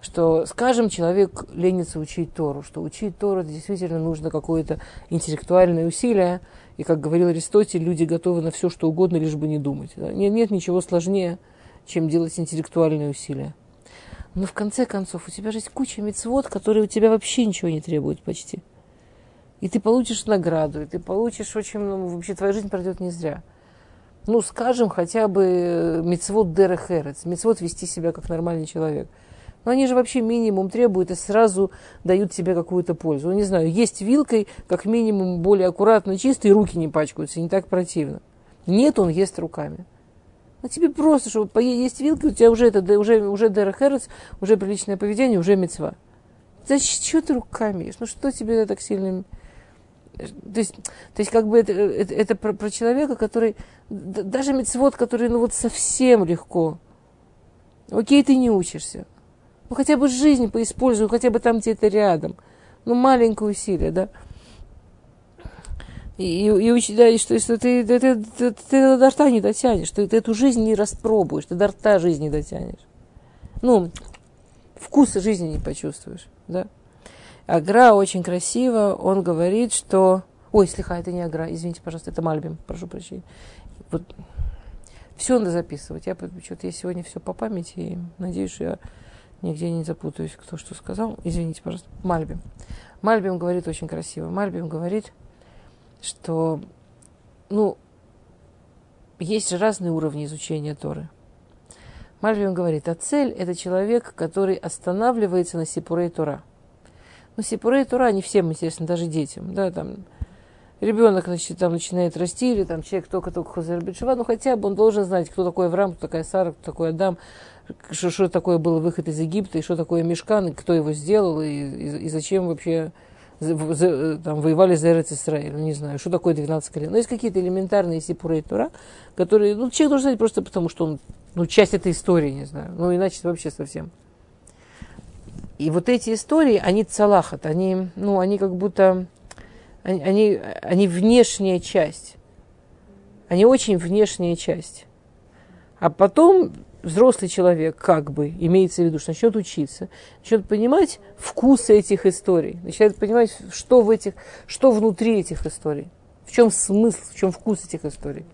что, скажем, человек ленится учить Тору, что учить Тору действительно нужно какое-то интеллектуальное усилие, и, как говорил Аристотель, люди готовы на все, что угодно, лишь бы не думать. Да? Нет, нет ничего сложнее, чем делать интеллектуальные усилия. Но, в конце концов, у тебя же есть куча мецвот, которые у тебя вообще ничего не требуют почти. И ты получишь награду, и ты получишь очень... Ну, вообще, твоя жизнь пройдет не зря. Ну, скажем, хотя бы мецвот дерех эрец, мецвот вести себя как нормальный человек. Но они же вообще минимум требуют и сразу дают тебе какую-то пользу. Ну, не знаю, есть вилкой, как минимум, более аккуратно, чисто, и руки не пачкаются, не так противно. Нет, он ест руками. А тебе просто, чтобы поесть вилкой, у тебя уже это, уже, уже дерех эрец, уже приличное поведение, уже мицва. Значит, что ты руками ешь? Ну, что тебе так сильно... То есть, то есть как бы это, это, это про, про человека, который... Даже мицвот, который, ну, вот совсем легко. Окей, ты не учишься. Ну, хотя бы жизнь поиспользую, хотя бы там где-то рядом. Ну, маленькое усилие, да. И, и, и учить, да, и что, что ты, ты, ты, ты, ты до рта не дотянешь, ты, ты эту жизнь не распробуешь, ты до рта жизнь не дотянешь. Ну, вкуса жизни не почувствуешь, да. Агра очень красиво, он говорит, что... Ой, слиха, это не Агра, извините, пожалуйста, это Мальбим, прошу прощения. Вот. Все надо записывать. Я, что-то я сегодня все по памяти, и надеюсь, что я... Нигде не запутаюсь, кто что сказал. Извините, пожалуйста. Мальбим. Мальбим говорит очень красиво. Мальбим говорит, что, ну, есть же разные уровни изучения Торы. Мальбим говорит, а цель – это человек, который останавливается на сипурей Тора. Ну, сипурей Тора, они всем интересны, даже детям, да, там... Ребенок, значит, там начинает расти, или там человек только-только хозербетшева, ну хотя бы он должен знать, кто такой Авраам, кто такая Сара, кто такой Адам, что, что такое был выход из Египта, и что такое Мишкан, и кто его сделал, и, и, и зачем вообще за, за, там, воевали за Эрец Исраэль, ну не знаю, что такое двенадцать колен. Но есть какие-то элементарные сипурей Тора, которые, ну, человек должен знать просто потому, что он, ну, часть этой истории, не знаю, ну, иначе вообще совсем. И вот эти истории, они цалахат, они, ну, они как будто... Они, они внешняя часть. Они очень внешняя часть. А потом взрослый человек, как бы, имеется в виду, что начнет учиться, начнет понимать вкус этих историй, начинает понимать, что, в этих, что внутри этих историй, в чем смысл, в чем вкус этих историй.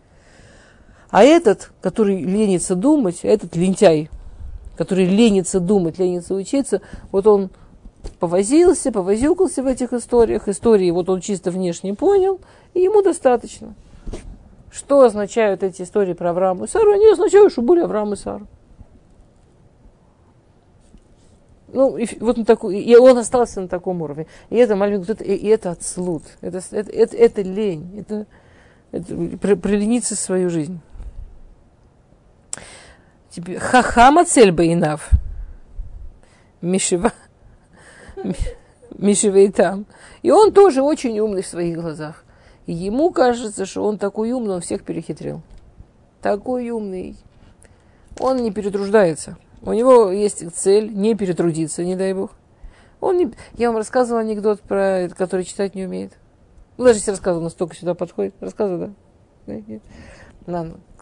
А этот, который ленится думать, этот лентяй, который ленится думать, ленится учиться, вот он... Повозился, повозюкался в этих историях. Истории вот он чисто внешне понял, и ему достаточно. Что означают эти истории про Авраама и Сару? Они означают, что были Авраам и Сара. Ну, и, вот на такой, и он остался на таком уровне. И это маленький, и, и это отслуд. Это, это, это, это лень. Это, это прилениться свою жизнь. Теперь, хахама цель бейнав. Мишева. Мишевей там. И он тоже очень умный в своих глазах. И ему кажется, что он такой умный, он всех перехитрил. Такой умный. Он не перетруждается. У него есть цель не перетрудиться, не дай бог. Он не... Я вам рассказывала анекдот, про который читать не умеет. Ну, даже если рассказывала, настолько сюда подходит. Рассказывала, да?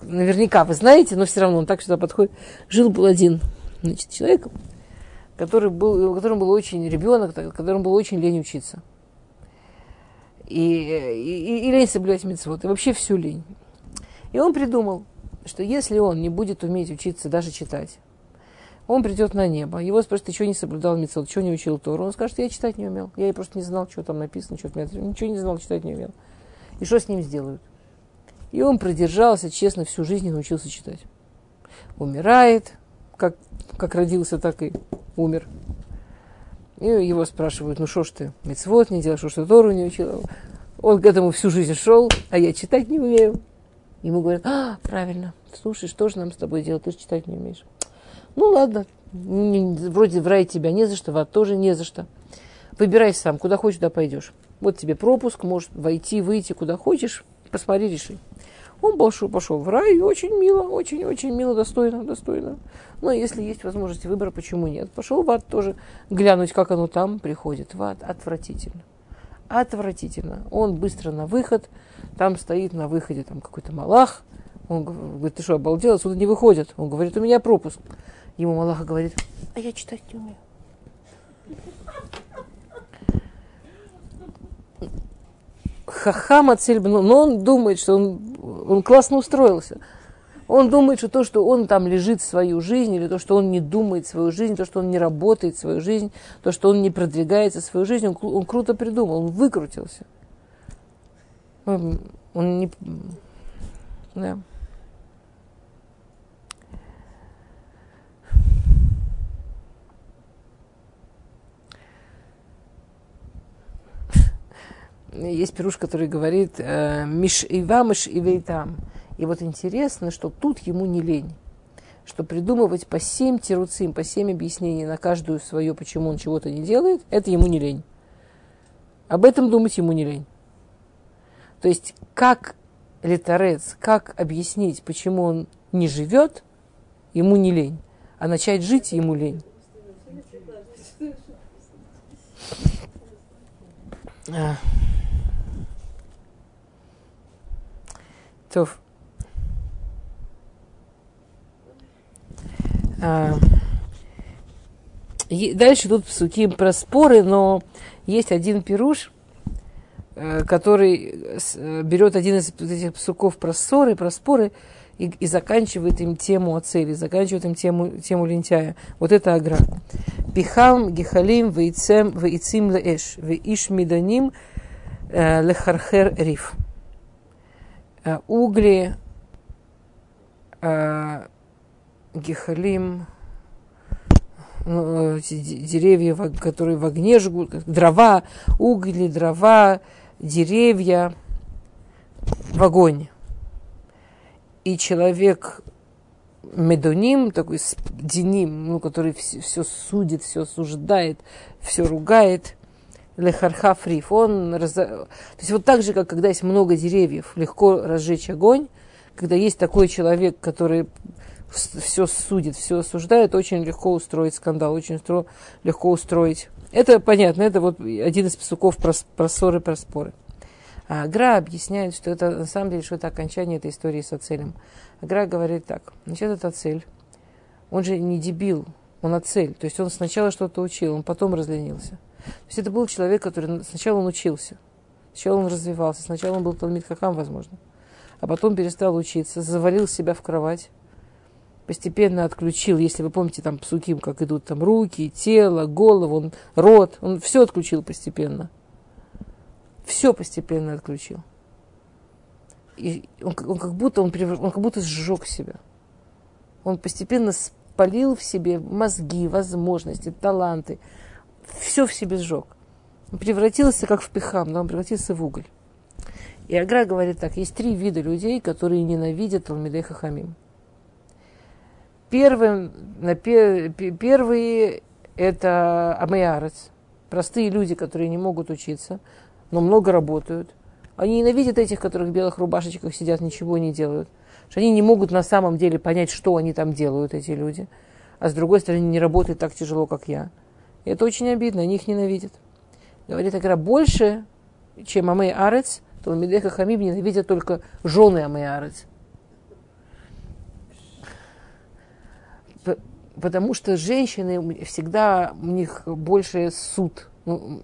наверняка вы знаете, но все равно он так сюда подходит. Жил был один, значит, человек, который был, у которого был очень ребенок, которому было очень лень учиться. И, и, и лень соблюдать мицвот, и вообще всю лень. И он придумал, что если он не будет уметь учиться, даже читать, он придет на небо. Его спросят, ты чего не соблюдал мицвот, чего не учил Тору? Он скажет, я читать не умел. Я и просто не знал, что там написано, что в мицвот. Ничего не знал, читать не умел. И что с ним сделают? И он продержался, честно, всю жизнь и научился читать. Умирает, как, как родился, так и умер. И его спрашивают, ну что ж ты мицвот не делал, что ж ты Тору не учил? Он к этому всю жизнь шел, а я читать не умею. Ему говорят, а, правильно, слушай, что же нам с тобой делать, ты же читать не умеешь. Ну ладно, вроде в рай тебя не за что, в ад тоже не за что. Выбирай сам, куда хочешь, туда пойдешь. Вот тебе пропуск, можешь войти, выйти, куда хочешь, посмотри, реши. Он пошел, пошел в рай, очень мило, очень-очень мило, достойно, достойно. Но если есть возможность выбора, почему нет? Пошел в ад тоже глянуть, как оно там приходит. В ад отвратительно. Отвратительно. Он быстро на выход, там стоит на выходе там какой-то малах. Он говорит, ты что, обалдел, отсюда не выходят. Он говорит, у меня пропуск. Ему малаха говорит, а я читать не умею. Хахам отсель, но он думает, что он, он классно устроился. Он думает, что то, что он там лежит свою жизнь, или то, что он не думает свою жизнь, то, что он не работает свою жизнь, то, что он не продвигается свою жизнь, он, он круто придумал, он выкрутился. Он, он не... Да. Есть пируш, который говорит «миш и вамыш и вейтам». И вот интересно, что тут ему не лень, что придумывать по семь тируцим, по семь объяснений на каждую свое, почему он чего-то не делает, это ему не лень. Об этом думать ему не лень. То есть как литарец, как объяснить, почему он не живет, ему не лень, а начать жить ему лень. Тов. А, дальше тут псуки про споры, но есть один пируш, который берет один из этих псуков про ссоры, про споры и, и заканчивает им тему о цели, заканчивает им тему, тему лентяя. Вот это агра. Пихам, гехалим, вейцем, вейцим леэш, вейш миданим лехархер риф. Угли, гехалим, ну, деревья, которые в огне жгут, дрова, угли, дрова, деревья в огонь. И человек медоним, такой деним, ну, который все, все судит, все осуждает, все ругает, лехархафриф, он... Раз... То есть вот так же, как когда есть много деревьев, легко разжечь огонь, когда есть такой человек, который все судит, все осуждает, очень легко устроить скандал, очень устро... легко устроить... Это понятно, это вот один из псуков про, про ссоры, про споры. А Агра объясняет, что это на самом деле, что это окончание этой истории с Ацелем. Агра говорит так, значит, этот Ацель, он же не дебил, он Ацель, то есть он сначала что-то учил, он потом разленился. То есть это был человек, который сначала он учился, сначала он развивался, сначала он был Талмид Хахам, возможно, а потом перестал учиться, завалил себя в кровать, постепенно отключил, если вы помните, там псуким, как идут там руки, тело, голову, он, рот, он все отключил постепенно. Все постепенно отключил. И он, он, как будто, он, прев... он как будто сжег себя. Он постепенно спалил в себе мозги, возможности, таланты. Все в себе сжег. Он превратился как в пихам, но он превратился в уголь. И Агра говорит так, есть три вида людей, которые ненавидят Талмиде Хахамим. Первым, на пер... Первые это Амей Арец. Простые люди, которые не могут учиться, но много работают. Они ненавидят этих, которых в белых рубашечках сидят, ничего не делают. Потому что они не могут на самом деле понять, что они там делают, эти люди. А с другой стороны, не работают так тяжело, как я. И это очень обидно, они их ненавидят. Говорит Агра, больше, чем Амей Арец, Талмиде Хахамим ненавидят только жены Амей Арец. Потому что женщины всегда, у них больше суд. Ну,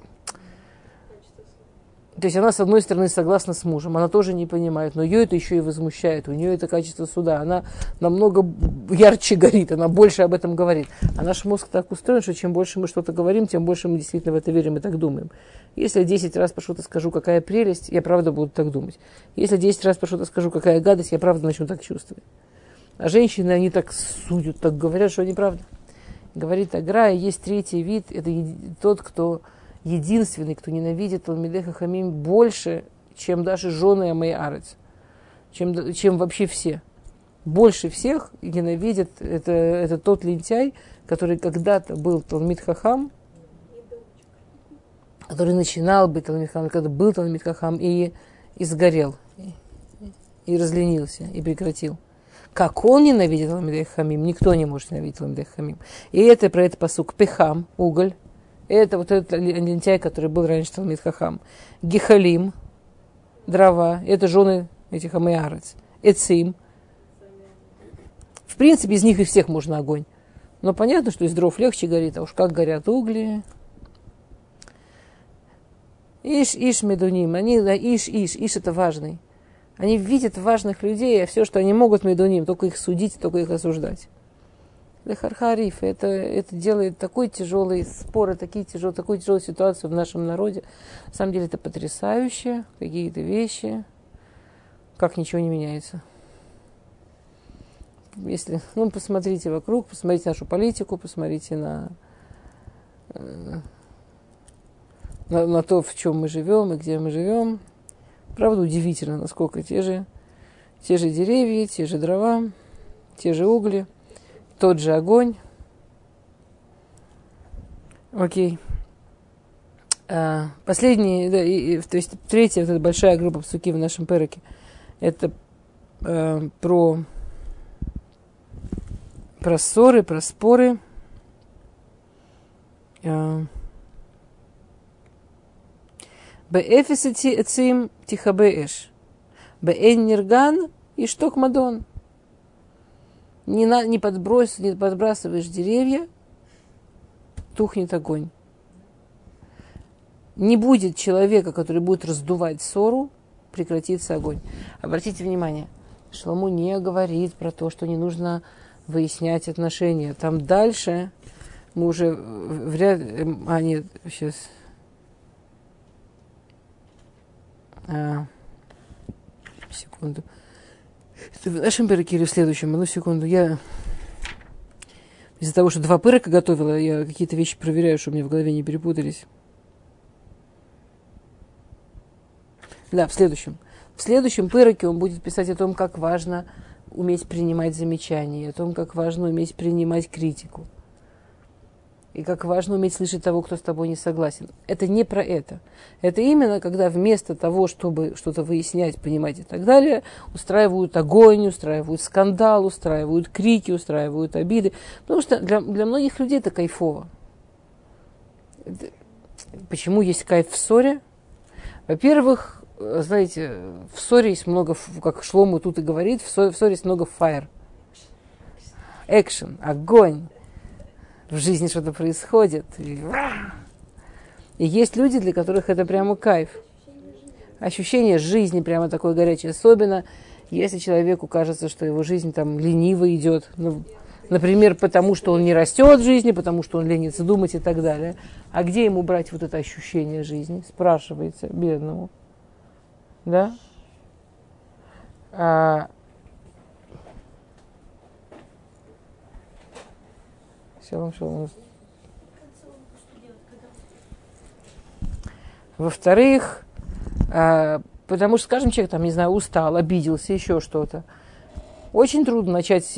то есть она, с одной стороны, согласна с мужем, она тоже не понимает, но ее это еще и возмущает, у нее это качество суда, она намного ярче горит, она больше об этом говорит. А наш мозг так устроен, что чем больше мы что-то говорим, тем больше мы действительно в это верим и так думаем. Если я десять раз про что-то скажу, какая прелесть, я правда буду так думать. Если я десять раз про что-то скажу, какая гадость, я правда начну так чувствовать. А женщины, они так судят, так говорят, что неправда. Говорит Агра, есть третий вид, это тот, кто... единственный, кто ненавидит Талмиде Хахамим больше, чем даже жены Амей Арец, чем, чем вообще все. Больше всех ненавидит это, это тот лентяй, который когда-то был Талмид Хахам, который начинал быть Талмид Хахам, когда был Талмид Хахам и, и сгорел, и, и разленился, и прекратил. Как он ненавидит Талмиде Хахамим, никто не может ненавидеть Талмиде Хахамим. И это про это пасук пехам, уголь. Это вот этот лентяй, который был раньше Талмид Хахам. Гехалим, дрова, это жены этих Амей Арец. Эцим. В принципе, из них и всех можно огонь. Но понятно, что из дров легче горит, а уж как горят угли. Иш-иш медуним. Они, да, иш-иш, иш это важный. Они видят важных людей, а все, что они могут медуним, только их судить, только их осуждать. Хархариф, это, это делает такой тяжелый спор, такие тяжел, такую тяжелую ситуацию в нашем народе. На самом деле это потрясающе, какие-то вещи, как ничего не меняется. Если, ну, посмотрите вокруг, посмотрите нашу политику, посмотрите на, на, на то, в чем мы живем и где мы живем. Правда, удивительно, насколько те же, те же деревья, те же дрова, те же угли. Тот же огонь. Окей. А, последний, да, и, и, то есть третья вот эта большая группа псуки в нашем переке. Это э, про, про ссоры, про споры. Бэфис эцим тихабэш. Бэн нирган и шток мадон. Не, на, не, подбрось, не подбрасываешь деревья, тухнет огонь. Не будет человека, который будет раздувать ссору, прекратится огонь. Обратите внимание, Шламу не говорит про то, что не нужно выяснять отношения. Там дальше мы уже вряд ли... А, нет, сейчас... А, секунду... Это в нашем пыроке или в следующем? Одну секунду. Я из-за того, что два пырока готовила, я какие-то вещи проверяю, чтобы мне в голове не перепутались. Да, в следующем. В следующем пыроке он будет писать о том, как важно уметь принимать замечания, о том, как важно уметь принимать критику. И как важно уметь слышать того, кто с тобой не согласен. Это не про это. Это именно, когда вместо того, чтобы что-то выяснять, понимать и так далее, устраивают огонь, устраивают скандал, устраивают крики, устраивают обиды. Потому что для, для многих людей это кайфово. Почему есть кайф в ссоре? Во-первых, знаете, в ссоре есть много, как Шлому тут и говорит, в ссоре, в ссоре есть много fire. Экшен, огонь. В жизни что-то происходит. И есть люди, для которых это прямо кайф. Ощущение жизни прямо такое горячее. Особенно, если человеку кажется, что его жизнь там лениво идет. Ну, например, потому что он не растет в жизни, потому что он ленится думать и так далее. А где ему брать вот это ощущение жизни? Спрашивается бедному. Да? А... Во-вторых, потому что, скажем, человек там, не знаю, устал, обиделся, еще что-то. Очень трудно начать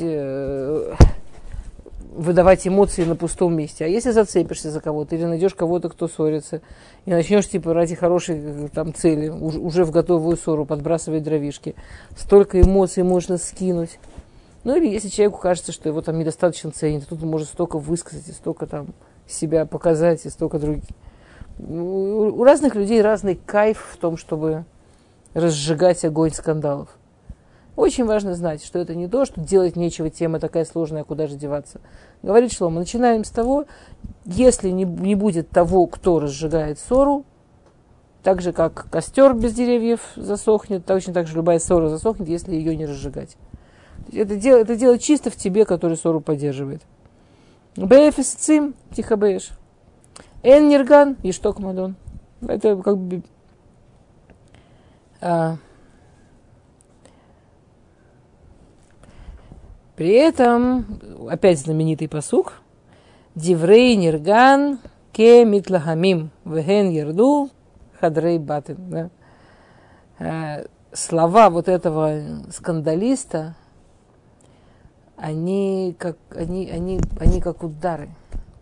выдавать эмоции на пустом месте. А если зацепишься за кого-то или найдешь кого-то, кто ссорится, и начнешь типа ради хорошей там цели, уже в готовую ссору подбрасывать дровишки, столько эмоций можно скинуть. Ну, или если человеку кажется, что его там недостаточно ценят, тут он может столько высказать, и столько там себя показать, и столько других. У разных людей разный кайф в том, чтобы разжигать огонь скандалов. Очень важно знать, что это не то, что делать нечего, тема такая сложная, куда же деваться. Говорит Шломо, мы начинаем с того, если не, не будет того, кто разжигает ссору, так же, как костер без деревьев засохнет, точно так же любая ссора засохнет, если ее не разжигать. Это дело, это дело чисто в тебе, который ссору поддерживает. Бэфис цим, тихо бэш. Эн нирган, ишток мадон. Это как бы... А, при этом, опять знаменитый пасук. Диврей нирган ке митлахамим вэхэн ярду хадрей батын. Да? Слова вот этого скандалиста, они как, они, они, они как удары.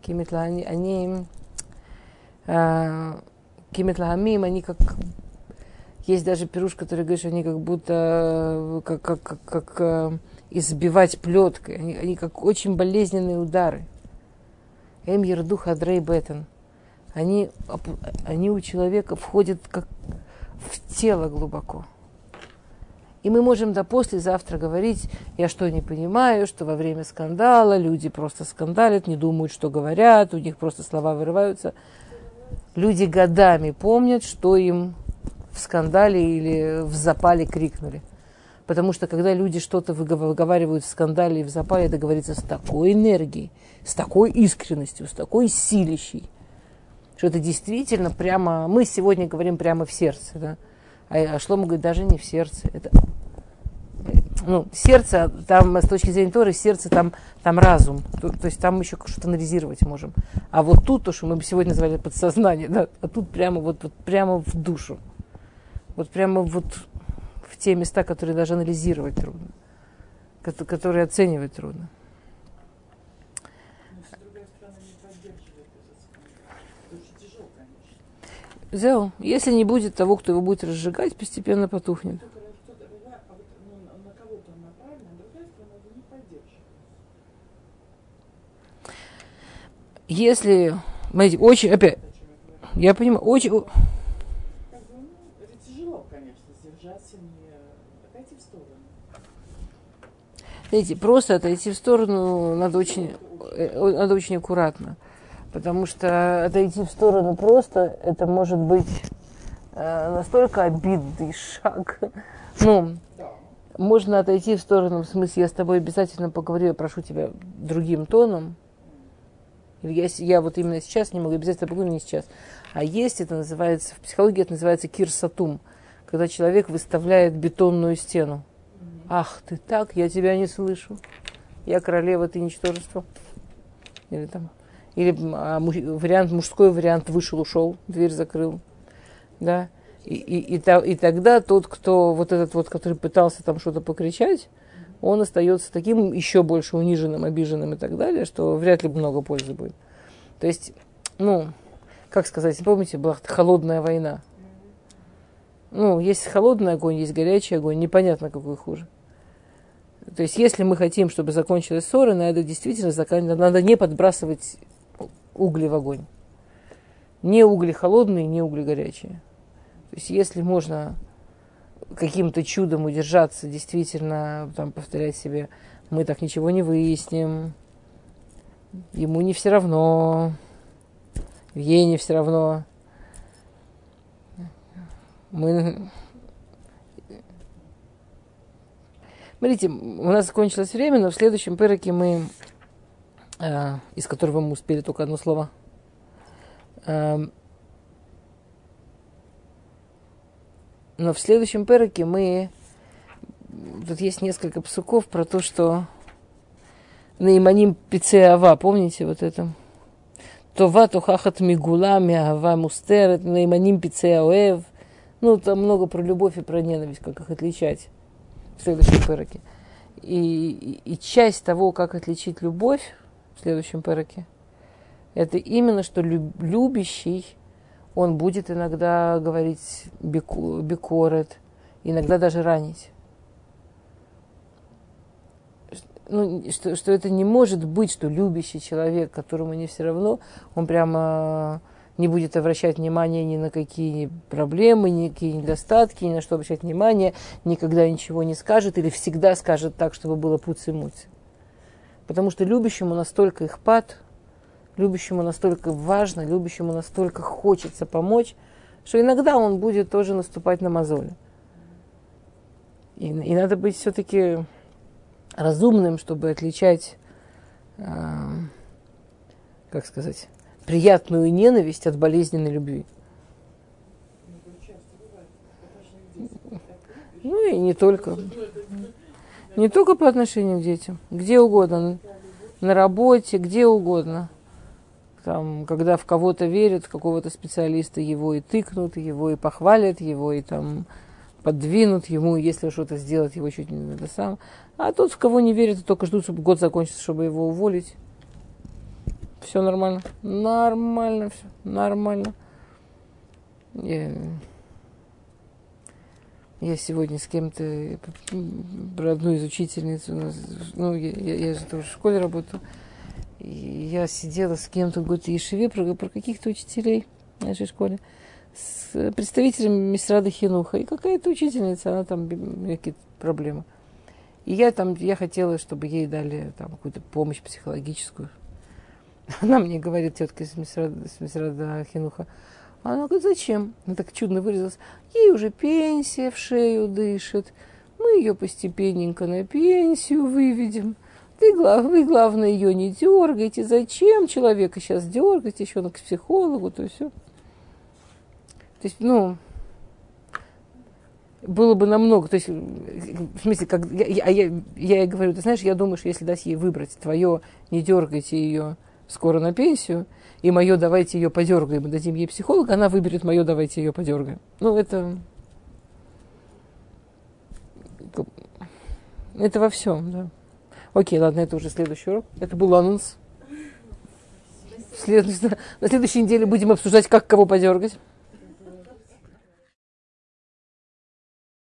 Они, они, а, кимитлахамим, они как... Есть даже пируш, который говорит, что они как будто как, как, как, как избивать плеткой. Они, они как очень болезненные удары. Эм ерду хадрей бетен. Они, они у человека входят как в тело глубоко. И мы можем до послезавтра говорить, я что не понимаю, что во время скандала люди просто скандалят, не думают, что говорят, у них просто слова вырываются. Люди годами помнят, что им в скандале или в запале крикнули. Потому что когда люди что-то выговаривают в скандале и в запале, это говорится с такой энергией, с такой искренностью, с такой силищей, что это действительно прямо... Мы сегодня говорим прямо в сердце, да? А Шломо говорит, даже не в сердце. Это, ну, сердце, там, с точки зрения Торы, сердце, там, там разум. То, то есть там еще что-то анализировать можем. А вот тут то, что мы бы сегодня называли подсознание, да? А тут прямо, вот, вот, прямо в душу. Вот прямо вот в те места, которые даже анализировать трудно. Которые оценивать трудно. Зел, если не будет того, кто его будет разжигать, постепенно потухнет. Если, смотрите, очень, опять, я понимаю, очень... Это тяжело, конечно, сдержаться, не отойти в сторону. Знаете, просто отойти в сторону надо очень, надо очень аккуратно. Потому что отойти в сторону просто, это может быть э, настолько обидный шаг. Ну, можно отойти в сторону, в смысле, я с тобой обязательно поговорю, я прошу тебя другим тоном. Я, я вот именно сейчас не могу, обязательно поговорю не сейчас. А есть, это называется, в психологии это называется кирсатум, когда человек выставляет бетонную стену. Ах, ты так, я тебя не слышу. Я королева, ты ничтожество. Или там... Или а, муж, вариант, мужской вариант, вышел, ушел, дверь закрыл, да, и, и, и, и тогда тот, кто, вот этот вот, который пытался там что-то покричать, он остается таким еще больше униженным, обиженным и так далее, что вряд ли много пользы будет. То есть, ну, как сказать, помните, была холодная война. Ну, есть холодный огонь, есть горячий огонь, непонятно, какой хуже. То есть, если мы хотим, чтобы закончилась ссора, надо действительно, надо не подбрасывать угли в огонь. Не угли холодные, не угли горячие. То есть, если можно каким-то чудом удержаться, действительно, там, повторять себе, мы так ничего не выясним, ему не все равно, ей не все равно, мы... Смотрите, у нас закончилось время, но в следующем пиреке мы, э, из которого мы успели только одно слово, э, но в следующем пиреке мы, тут есть несколько псуков про то, что наиманим пицеава, помните вот это? Това тухахат мигула миава мустерет наиманим пицеаоев. Ну, там много про любовь и про ненависть, как их отличать. В следующем пиреке. И, и, и часть того, как отличить любовь в следующем пиреке, это именно, что люб, любящий, он будет иногда говорить бекорет, иногда даже ранить. Ну, что, что это не может быть, что любящий человек, которому не все равно, он прямо не будет обращать внимания ни на какие проблемы, ни на какие недостатки, ни на что обращать внимание, никогда ничего не скажет или всегда скажет так, чтобы было пуц-и-муц. Потому что любящему настолько ихпат, любящему настолько важно, любящему настолько хочется помочь, что иногда он будет тоже наступать на мозоли. И, и надо быть все-таки разумным, чтобы отличать, э, как сказать, приятную ненависть от болезненной любви. Ну и не только. Не только по отношению к детям. Где угодно. На работе, где угодно. Там, когда в кого-то верят, какого-то специалиста, его и тыкнут, его и похвалят, его и там подвинут, ему, если что-то сделать, его чуть не надо сам. А тот, в кого не верят, только ждут, чтобы год закончится, чтобы его уволить. Все нормально. Нормально все. Нормально. Я, я сегодня с кем-то, про одну из учительниц, у нас, ну, я, я, я же тоже в школе работаю. Я сидела с кем-то в какой-то ешиве про, про каких-то учителей в нашей школе, с представителями Мисрада Хинуха. И какая-то учительница, она там, какие-то проблемы. И я там, я хотела, чтобы ей дали там какую-то помощь психологическую. Она мне говорит, тетка из Мисрада, из Мисрада Хинуха, она говорит, зачем? Она так чудно выразилась. Ей уже пенсия в шею дышит, мы ее постепенненько на пенсию выведем. Вы, главное, ее не дергайте. Зачем человека сейчас дергать? Еще к психологу, то все. То есть, ну, было бы намного. То есть, в смысле, как я, я, я ей говорю, ты знаешь, я думаю, что если дать ей выбрать твое, не дергайте ее скоро на пенсию, и мое, давайте ее подергаем, мы дадим ей психолога, она выберет мое, давайте ее подергаем. Ну, это... Это во всем, да. Окей, ладно, это уже следующий урок. Это был анонс. След... На следующей неделе будем обсуждать, как кого подергать.